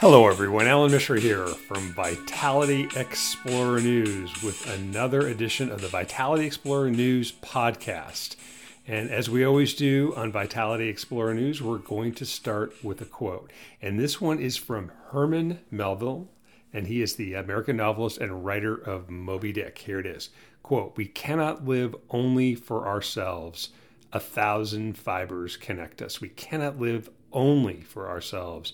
Hello everyone, Alan Mishra here from Vitality Explorer News with another edition of the Vitality Explorer News podcast. And as we always do on Vitality Explorer News, we're going to start with a quote. And this one is from Herman Melville, and he is the American novelist and writer of Moby Dick. Here it is. Quote, "We cannot live only for ourselves. 1,000 fibers connect us." We cannot live only for ourselves.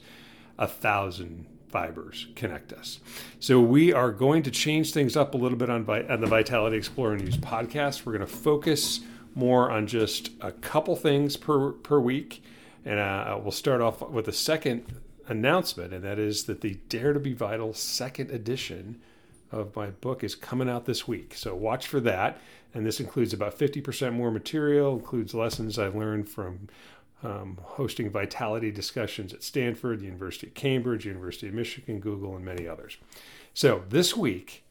1,000 fibers connect us. So we are going to change things up a little bit on the Vitality Explorer News podcast. We're going to focus more on just a couple things per week. And we'll start off with a second announcement, and that is that the Dare to Be Vital second edition of my book is coming out this week. So watch for that. And this includes about 50% more material, includes lessons I've learned from hosting vitality discussions at Stanford, the University of Cambridge, University of Michigan, Google, and many others. So this week,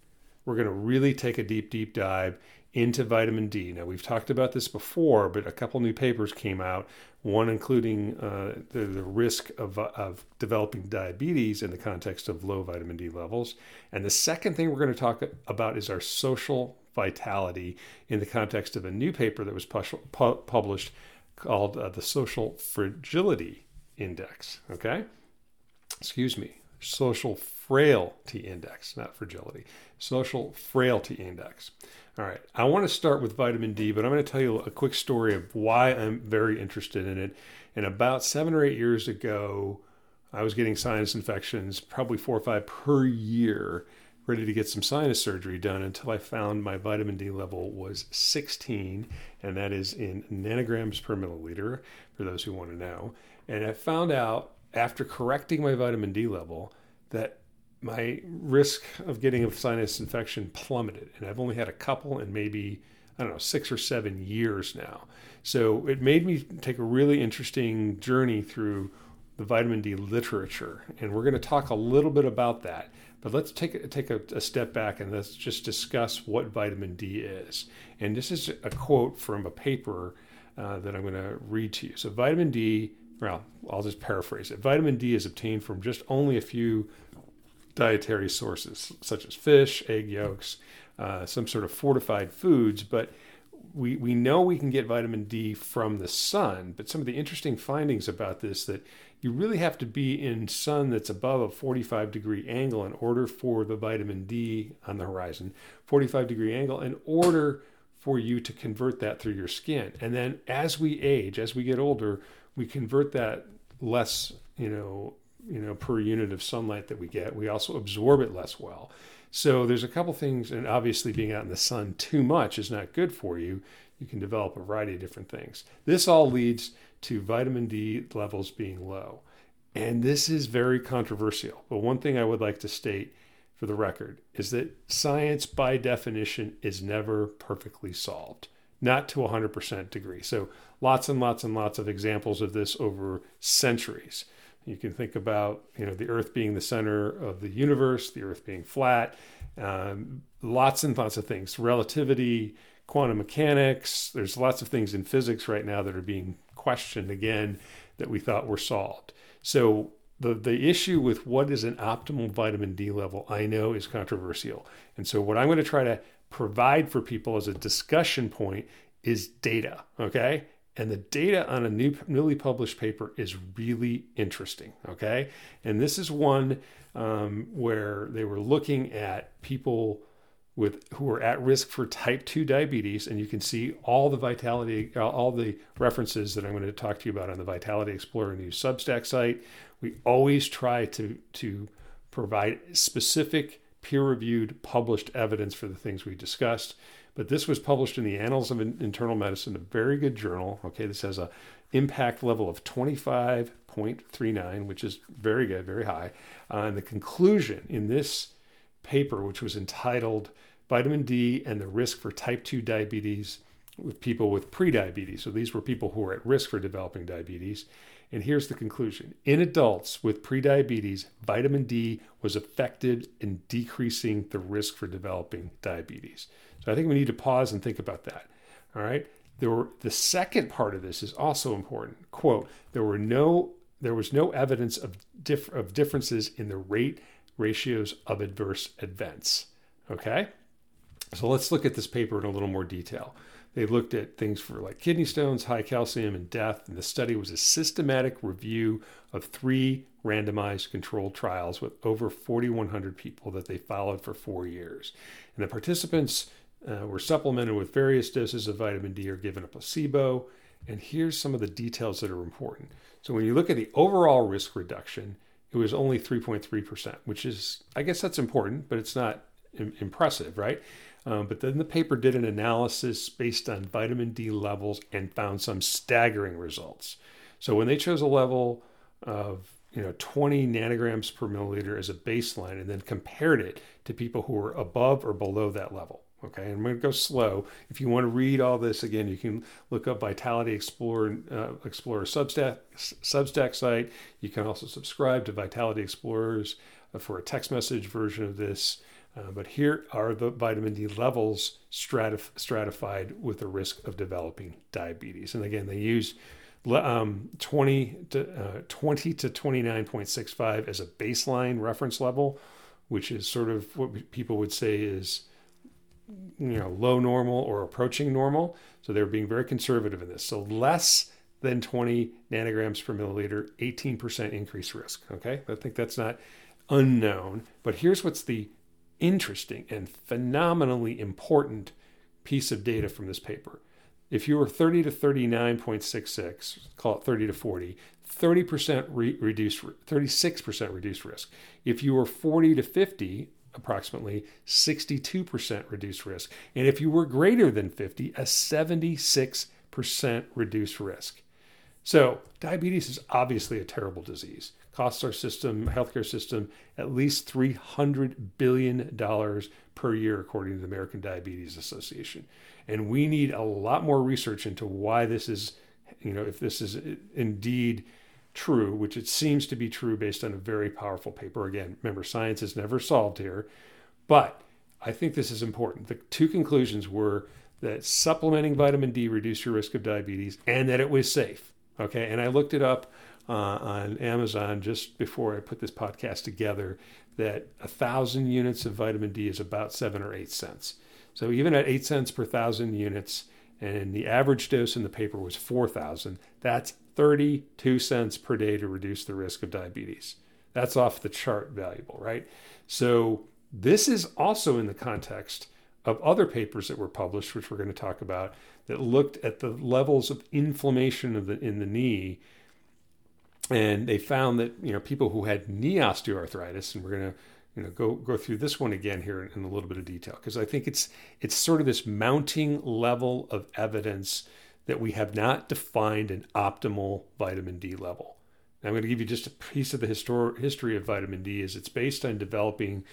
we're going to really take a deep dive into vitamin D. Now, we've talked about this before, but a couple new papers came out, one including the risk of developing diabetes in the context of low vitamin D levels. And the second thing we're going to talk about is our social vitality in the context of a new paper that was published called the Social Fragility Index, okay? Excuse me, Social Frailty Index, not fragility. Social Frailty Index. All right, I want to start with vitamin D, but I'm going to tell you a quick story of why I'm very interested in it. And about 7 or 8 years ago, I was getting sinus infections, probably 4 or 5 per year, ready to get some sinus surgery done until I found my vitamin D level was 16, and that is in nanograms per milliliter, for those who want to know. And I found out after correcting my vitamin D level that my risk of getting a sinus infection plummeted. And I've only had a couple in maybe, 6 or 7 years now. So it made me take a really interesting journey through the vitamin D literature. And we're going to talk a little bit about that. But let's take a step back and let's just discuss what vitamin D is. And this is a quote from a paper that I'm going to read to you. So vitamin D, well, I'll just paraphrase it. Vitamin D is obtained from just only a few dietary sources, such as fish, egg yolks, some sort of fortified foods. But we know we can get vitamin D from the sun. But some of the interesting findings about this that you really have to be in sun that's above a 45-degree angle in order for the vitamin D on the horizon, 45-degree angle, in order for you to convert that through your skin. And then as we age, as we get older, we convert that less, per unit of sunlight that we get. We also absorb it less well. So there's a couple things, and obviously being out in the sun too much is not good for you. You can develop a variety of different things. This all leads to vitamin D levels being low. And this is very controversial. But one thing I would like to state for the record is that science by definition is never perfectly solved, not to 100% degree. So lots and lots and lots of examples of this over centuries. You can think about, the Earth being the center of the universe, the Earth being flat, lots and lots of things, relativity, quantum mechanics. There's lots of things in physics right now that are being questioned again that we thought were solved. So the issue with what is an optimal vitamin D level, I know, is controversial. And so what I'm going to try to provide for people as a discussion point is data, okay? And the data on a newly published paper is really interesting, okay? And this is one where they were looking at people who are at risk for type 2 diabetes, and you can see all the vitality, all the references that I'm going to talk to you about on the Vitality Explorer News Substack site. We always try to provide specific peer-reviewed published evidence for the things we discussed. But this was published in the Annals of Internal Medicine, a very good journal. Okay, this has an impact level of 25.39, which is very good, very high. And the conclusion in this paper, which was entitled Vitamin D and the Risk for Type 2 Diabetes with People with Prediabetes. So these were people who were at risk for developing diabetes. And here's the conclusion. In adults with prediabetes, vitamin D was effective in decreasing the risk for developing diabetes. So I think we need to pause and think about that. All right. The second part of this is also important. Quote, there were no there was no evidence of differences in the ratios of adverse events. Okay, so let's look at this paper in a little more detail. They looked at things for like kidney stones, high calcium, and death. And the study was a systematic review of 3 randomized controlled trials with over 4,100 people that they followed for 4 years. And the participants were supplemented with various doses of vitamin D or given a placebo. And here's some of the details that are important. So when you look at the overall risk reduction, it was only 3.3%, which is, I guess that's important, but it's not impressive, right? But then the paper did an analysis based on vitamin D levels and found some staggering results. So when they chose a level of 20 nanograms per milliliter as a baseline and then compared it to people who were above or below that level. Okay, and I'm going to go slow. If you want to read all this again, you can look up Vitality Explorer Substack site. You can also subscribe to Vitality Explorers for a text message version of this. But here are the vitamin D levels stratified with the risk of developing diabetes. And again, they used 20 to 29.65 as a baseline reference level, which is sort of what people would say is low normal or approaching normal. So they were being very conservative in this. So less than 20 nanograms per milliliter, 18% increased risk. Okay, I think that's not unknown. But here's what's the interesting and phenomenally important piece of data from this paper. If you were 30 to 39.66, call it 30 to 40, 36% reduced risk. If you were 40 to 50, approximately 62% reduced risk. And if you were greater than 50, a 76% reduced risk. So diabetes is obviously a terrible disease. Costs our system, healthcare system, at least $300 billion per year, according to the American Diabetes Association. And we need a lot more research into why this is, if this is indeed true, which it seems to be true based on a very powerful paper. Again, remember, science is never solved here, but I think this is important. The 2 conclusions were that supplementing vitamin D reduced your risk of diabetes and that it was safe. Okay, and I looked it up on Amazon just before I put this podcast together that 1,000 units of vitamin D is about 7 or 8 cents. So even at 8 cents per 1,000 units, and the average dose in the paper was 4,000, that's 32 cents per day to reduce the risk of diabetes. That's off the chart valuable, right? So this is also in the context of other papers that were published, which we're going to talk about, that looked at the levels of inflammation in the knee. And they found that, people who had knee osteoarthritis, and we're going to, go through this one again here in a little bit of detail, because I think it's sort of this mounting level of evidence that we have not defined an optimal vitamin D level. And I'm going to give you just a piece of the history of vitamin D. Is it's based on developing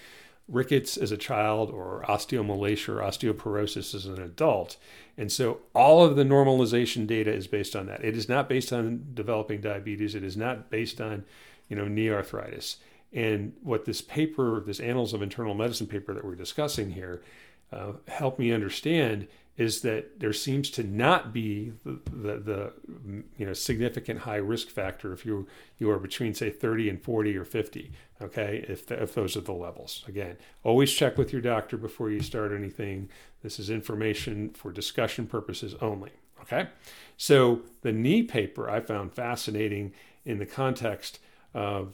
rickets as a child or osteomalacia or osteoporosis as an adult. And so all of the normalization data is based on that. It is not based on developing diabetes. It is not based on, knee arthritis. And what this paper, this Annals of Internal Medicine paper that we're discussing here, helped me understand is that there seems to not be the significant high risk factor if you are between, say, 30 and 40 or 50, okay, if those are the levels. Again, always check with your doctor before you start anything. This is information for discussion purposes only, okay? So the knee paper I found fascinating in the context of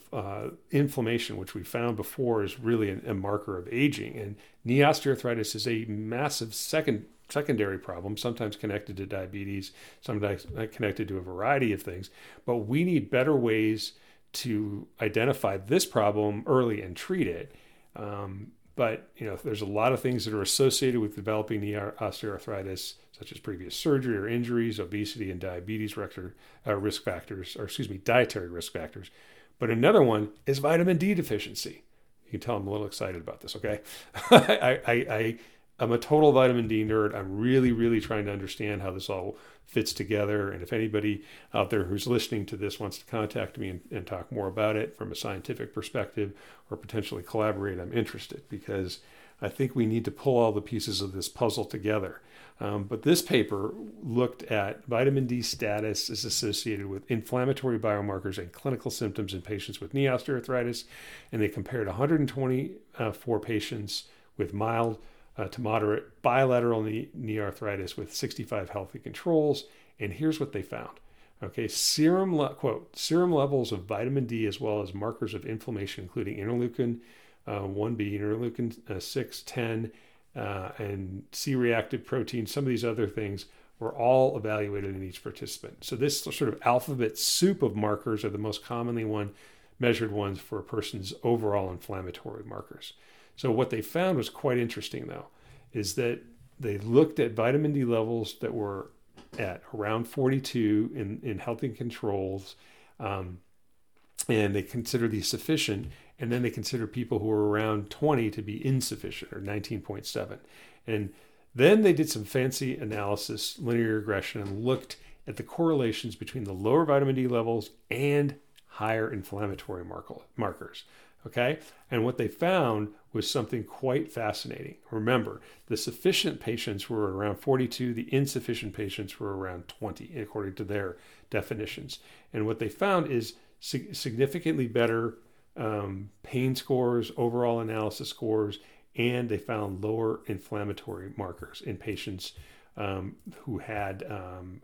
inflammation, which we found before is really a marker of aging. And knee osteoarthritis is a massive secondary problem, sometimes connected to diabetes, sometimes connected to a variety of things. But we need better ways to identify this problem early and treat it. But there's a lot of things that are associated with developing knee osteoarthritis, such as previous surgery or injuries, obesity, and diabetes risk factors, or excuse me, dietary risk factors. But another one is vitamin D deficiency. You can tell I'm a little excited about this, okay? I'm a total vitamin D nerd. I'm really, really trying to understand how this all fits together. And if anybody out there who's listening to this wants to contact me and talk more about it from a scientific perspective or potentially collaborate, I'm interested because I think we need to pull all the pieces of this puzzle together. But this paper looked at vitamin D status is associated with inflammatory biomarkers and clinical symptoms in patients with knee osteoarthritis. And they compared 124 patients with mild to moderate bilateral knee arthritis with 65 healthy controls. And here's what they found. Okay, serum levels of vitamin D as well as markers of inflammation, including interleukin 1B, interleukin 6, 10, and C-reactive protein, some of these other things were all evaluated in each participant. So this sort of alphabet soup of markers are the most commonly measured ones for a person's overall inflammatory markers. So what they found was quite interesting, though, is that they looked at vitamin D levels that were at around 42 in healthy controls, and they consider these sufficient, and then they consider people who are around 20 to be insufficient, or 19.7. And then they did some fancy analysis, linear regression, and looked at the correlations between the lower vitamin D levels and higher inflammatory markers. Okay, and what they found was something quite fascinating. Remember, the sufficient patients were around 42, the insufficient patients were around 20, according to their definitions. And what they found is significantly better pain scores, overall analysis scores, and they found lower inflammatory markers in patients who had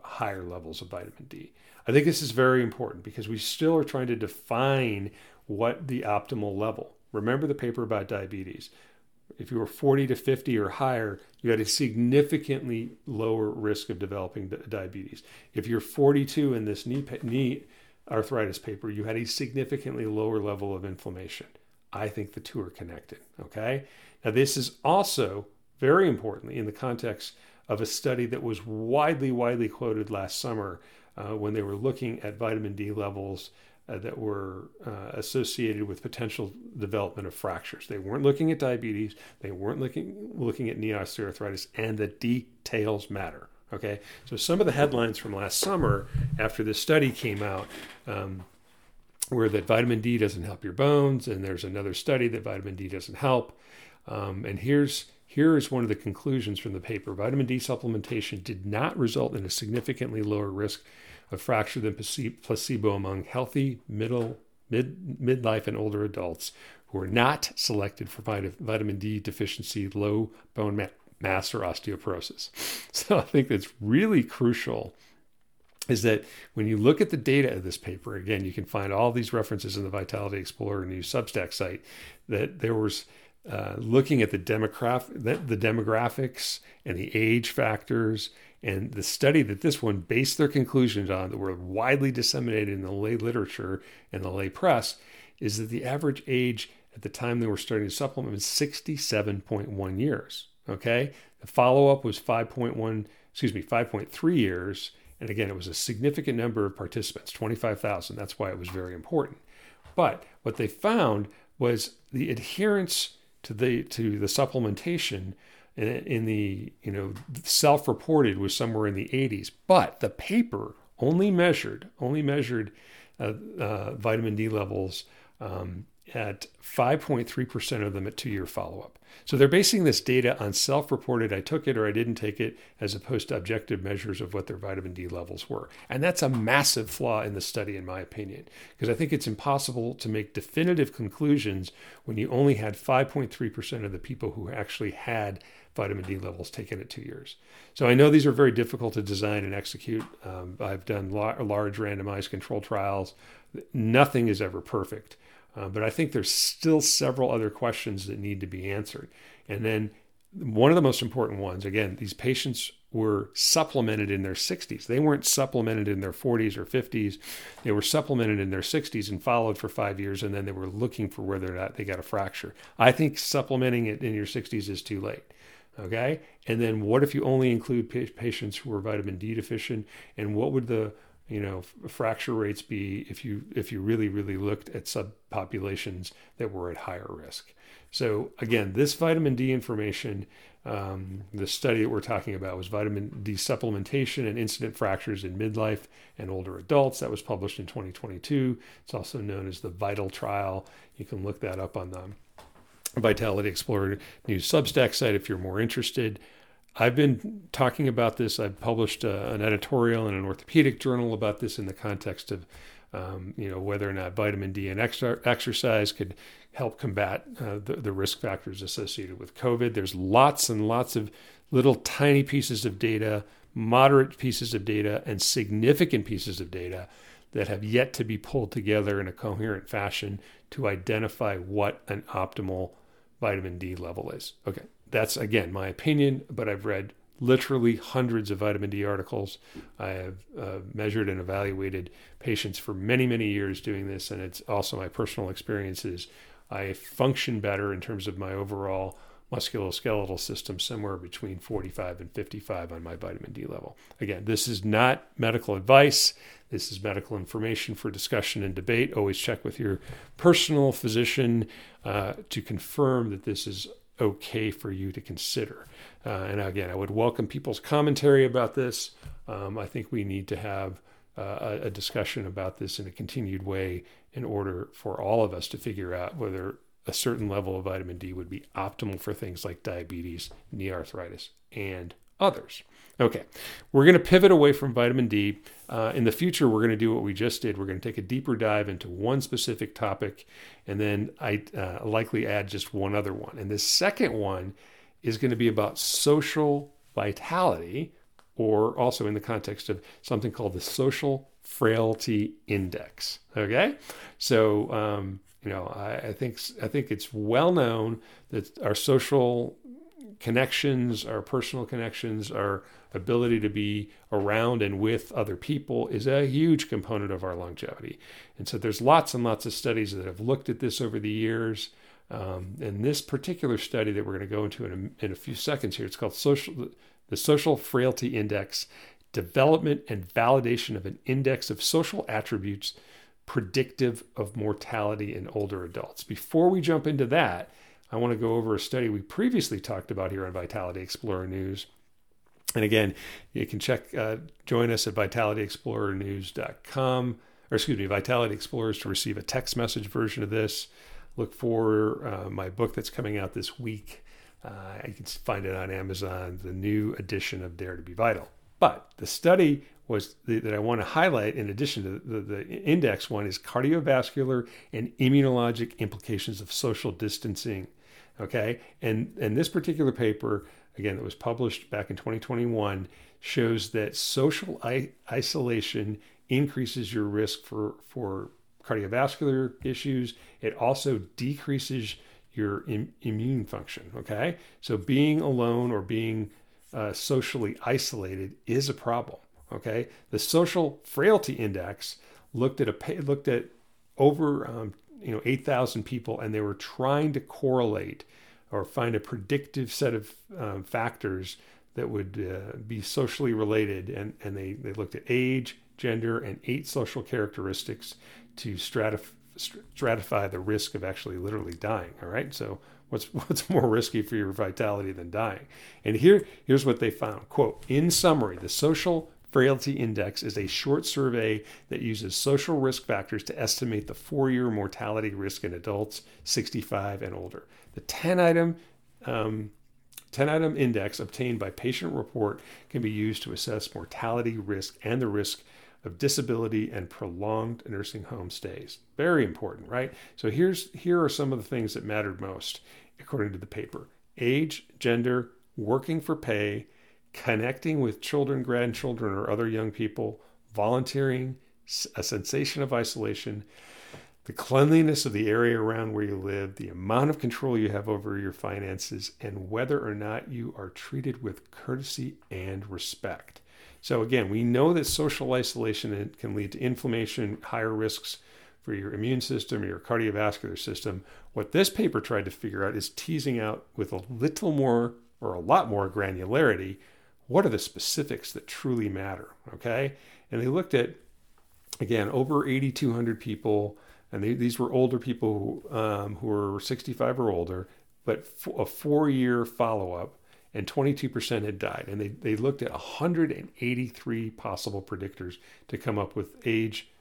higher levels of vitamin D. I think this is very important because we still are trying to define what the optimal level. Remember the paper about diabetes. If you were 40 to 50 or higher, you had a significantly lower risk of developing diabetes. If you're 42 in this knee arthritis paper, you had a significantly lower level of inflammation. I think the two are connected, okay? Now, this is also very importantly in the context of a study that was widely quoted last summer when they were looking at vitamin D levels that were associated with potential development of fractures. They weren't looking at diabetes. They weren't looking at knee osteoarthritis, and the details matter. Okay, so some of the headlines from last summer after this study came out were that vitamin D doesn't help your bones, and there's another study that vitamin D doesn't help. And here is one of the conclusions from the paper. Vitamin D supplementation did not result in a significantly lower risk of fracture than placebo among healthy midlife and older adults who are not selected for vitamin D deficiency, low bone mass, or osteoporosis. So I think that's really crucial is that when you look at the data of this paper, again, you can find all these references in the Vitality Explorer News Substack site, that there was looking at the demographics and the age factors, and the study that this one based their conclusions on that were widely disseminated in the lay literature and the lay press is that the average age at the time they were starting to supplement was 67.1 years. Okay. The follow-up was 5.3 years. And again, it was a significant number of participants, 25,000. That's why it was very important. But what they found was the adherence to the supplementation in the, you know, self-reported was somewhere in the 80s, but the paper only measured vitamin D levels at 5.3% of them at 2-year follow-up. So they're basing this data on self-reported, I took it or I didn't take it, as opposed to objective measures of what their vitamin D levels were. And that's a massive flaw in the study, in my opinion, because I think it's impossible to make definitive conclusions when you only had 5.3% of the people who actually had vitamin D levels taken at 2 years. So I know these are very difficult to design and execute. I've done large randomized control trials. Nothing is ever perfect. But I think there's still several other questions that need to be answered. And then one of the most important ones, again, these patients were supplemented in their 60s. They weren't supplemented in their 40s or 50s. They were supplemented in their 60s and followed for 5 years, and then they were looking for whether or not they got a fracture. I think supplementing it in your 60s is too late. Okay? And then what if you only include patients who were vitamin D deficient, and what would the fracture rates be if you really looked at subpopulations that were at higher risk? So again, this vitamin D information, the study that we're talking about was vitamin D supplementation and incident fractures in midlife and older adults. That was published in 2022. It's also known as the VITAL trial. You can look that up on the Vitality Explorer News Substack site if you're more interested. I've been talking about this. I've published an editorial in an orthopedic journal about this in the context of whether or not vitamin D and exercise could help combat the risk factors associated with COVID. There's lots and lots of little tiny pieces of data, moderate pieces of data, and significant pieces of data that have yet to be pulled together in a coherent fashion to identify what an optimal vitamin D level is. Okay, that's, again, my opinion, but I've read literally hundreds of vitamin D articles. I have measured and evaluated patients for many, many years doing this, and it's also my personal experiences. I function better in terms of my overall musculoskeletal system somewhere between 45 and 55 on my vitamin D level. Again, this is not medical advice. This is medical information for discussion and debate. Always check with your personal physician to confirm that this is okay for you to consider. And again, I would welcome people's commentary about this. I think we need to have a discussion about this in a continued way in order for all of us to figure out whether a certain level of vitamin D would be optimal for things like diabetes, knee arthritis, and others. Okay, we're going to pivot away from vitamin D. In the future, we're going to do what we just did. We're going to take a deeper dive into one specific topic, and then I likely add just one other one. And this second one is going to be about social vitality, or also in the context of something called the Social Frailty Index. Okay, so I think it's well known that our social connections, our personal connections, our ability to be around and with other people is a huge component of our longevity. And so there's lots and lots of studies that have looked at this over the years. And this particular study that we're going to go into in a few seconds here, it's called the Social Frailty Index, development and validation of an index of social attributes predictive of mortality in older adults. Before we jump into that, I want to go over a study we previously talked about here on Vitality Explorer News. And again, you can join us at vitalityexplorernews.com, or excuse me, Vitality Explorers, to receive a text message version of this. Look for my book that's coming out this week. You can find it on Amazon, the new edition of Dare to Be Vital. But the study that I want to highlight, in addition to the index one, is cardiovascular and immunologic implications of social distancing. Okay, and this particular paper, again, that was published back in 2021, shows that social isolation increases your risk for cardiovascular issues. It also decreases your immune function. Okay, so being alone or being socially isolated is a problem. Okay, the Social Frailty Index looked at over 8,000 people, and they were trying to correlate or find a predictive set of factors that would be socially related, and they looked at age, gender, and 8 social characteristics to stratify the risk of actually literally dying. All right, so what's more risky for your vitality than dying? And here's what they found. Quote, in summary, the Social Frailty Index is a short survey that uses social risk factors to estimate the 4-year mortality risk in adults 65 and older. The 10-item index obtained by patient report can be used to assess mortality risk and the risk of disability and prolonged nursing home stays. Very important, right? So here are some of the things that mattered most, according to the paper. Age, gender, working for pay, connecting with children, grandchildren, or other young people, volunteering, a sensation of isolation, the cleanliness of the area around where you live, the amount of control you have over your finances, and whether or not you are treated with courtesy and respect. So again, we know that social isolation can lead to inflammation, higher risks for your immune system, your cardiovascular system. What this paper tried to figure out is teasing out with a little more or a lot more granularity, what are the specifics that truly matter, okay? And they looked at, again, over 8,200 people, and these were older people who were 65 or older, but a 4-year follow-up, and 22% had died. And they looked at 183 possible predictors to come up with age,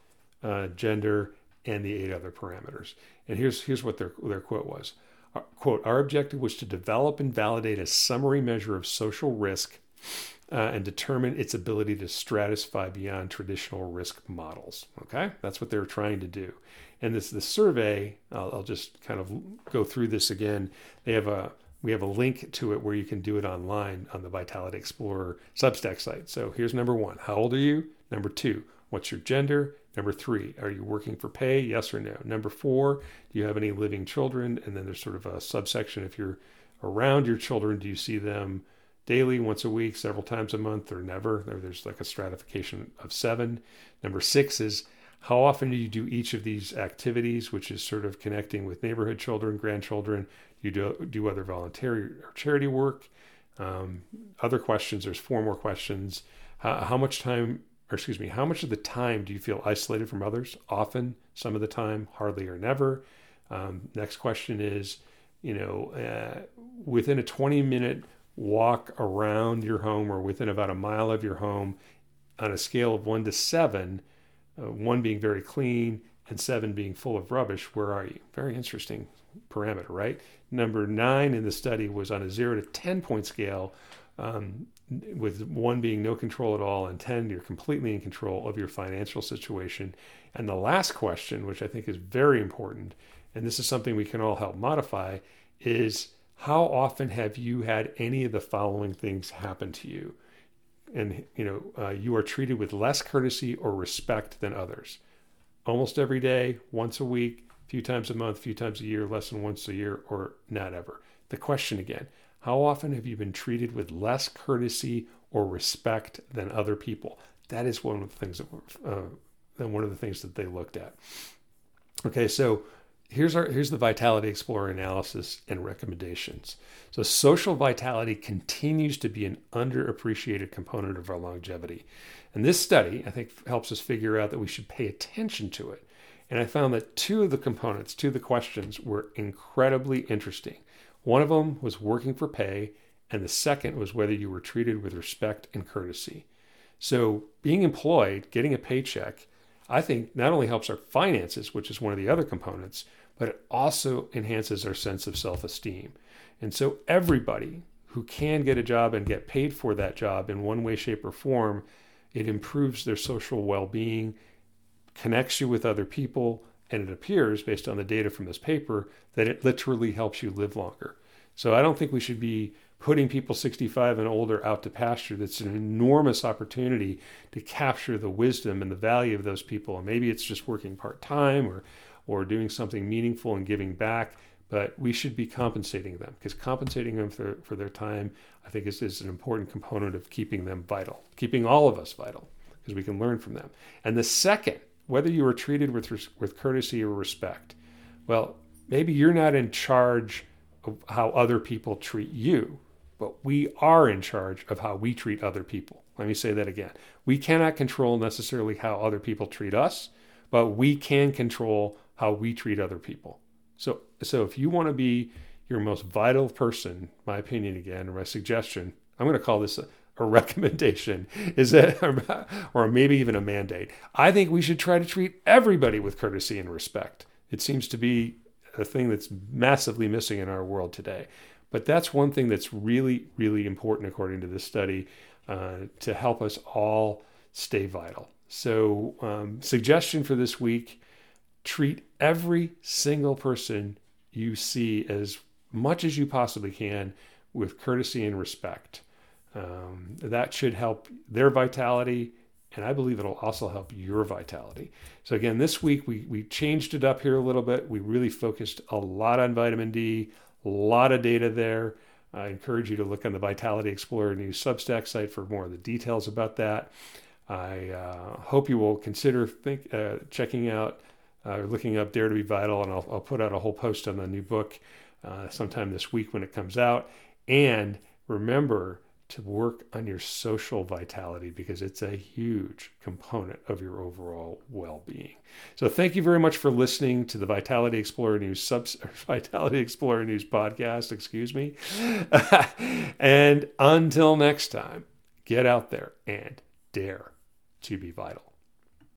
gender, and the 8 other parameters. And here's what their quote was. quote, our objective was to develop and validate a summary measure of social risk and determine its ability to stratify beyond traditional risk models. Okay, that's what they're trying to do. And this survey, I'll just kind of go through this again. We have a link to it where you can do it online on the Vitality Explorer Substack site. So here's number one, how old are you? Number two, what's your gender? Number three, are you working for pay? Yes or no? Number four, do you have any living children? And then there's sort of a subsection, if you're around your children, do you see them daily, once a week, several times a month, or never? There's like a stratification of seven. Number six is, how often do you do each of these activities, which is sort of connecting with neighborhood children, grandchildren? You do other volunteer or charity work. Other questions, there's four more questions. How much of the time do you feel isolated from others? Often, some of the time, hardly or never. Next question is, within a 20-minute walk around your home or within about a mile of your home, on a scale of 1 to 7, one being very clean and 7 being full of rubbish, where are you? Very interesting parameter, right? Number 9 in the study was on a 0 to 10 point scale, with 1 being no control at all and 10, you're completely in control of your financial situation. And the last question, which I think is very important, and this is something we can all help modify, is, how often have you had any of the following things happen to you? And, you are treated with less courtesy or respect than others. Almost every day, once a week, few times a month, few times a year, less than once a year, or not ever. The question again, how often have you been treated with less courtesy or respect than other people? That is one of the things that they looked at. Okay, so here's the Vitality Explorer analysis and recommendations. So social vitality continues to be an underappreciated component of our longevity. And this study, I think, helps us figure out that we should pay attention to it. And I found that two of the components, two of the questions, were incredibly interesting. One of them was working for pay, and the second was whether you were treated with respect and courtesy. So being employed, getting a paycheck, I think not only helps our finances, which is one of the other components, but it also enhances our sense of self-esteem. And so everybody who can get a job and get paid for that job in one way, shape, or form, it improves their social well-being, connects you with other people, and it appears, based on the data from this paper, that it literally helps you live longer. So I don't think we should be putting people 65 and older out to pasture. That's an enormous opportunity to capture the wisdom and the value of those people. And maybe it's just working part-time or doing something meaningful and giving back, but we should be compensating them, because compensating them for their time, I think, is an important component of keeping them vital, keeping all of us vital, because we can learn from them. And the second, whether you are treated with courtesy or respect. Well, maybe you're not in charge of how other people treat you, but we are in charge of how we treat other people. Let me say that again. We cannot control necessarily how other people treat us, but we can control how we treat other people. So if you want to be your most vital person, my opinion again, or my suggestion, I'm going to call this a recommendation, is that, or maybe even a mandate. I think we should try to treat everybody with courtesy and respect. It seems to be a thing that's massively missing in our world today. But that's one thing that's really, really important, according to this study, to help us all stay vital. So suggestion for this week, treat every single person you see as much as you possibly can with courtesy and respect. That should help their vitality, and I believe it'll also help your vitality. So again, this week, we changed it up here a little bit. We really focused a lot on vitamin D, a lot of data there. I encourage you to look on the Vitality Explorer News Substack site for more of the details about that. I hope you will consider checking out or looking up Dare to Be Vital, and I'll put out a whole post on the new book sometime this week when it comes out. And remember to work on your social vitality, because it's a huge component of your overall well-being. So thank you very much for listening to the Vitality Explorer News podcast, and until next time, get out there and dare to be vital.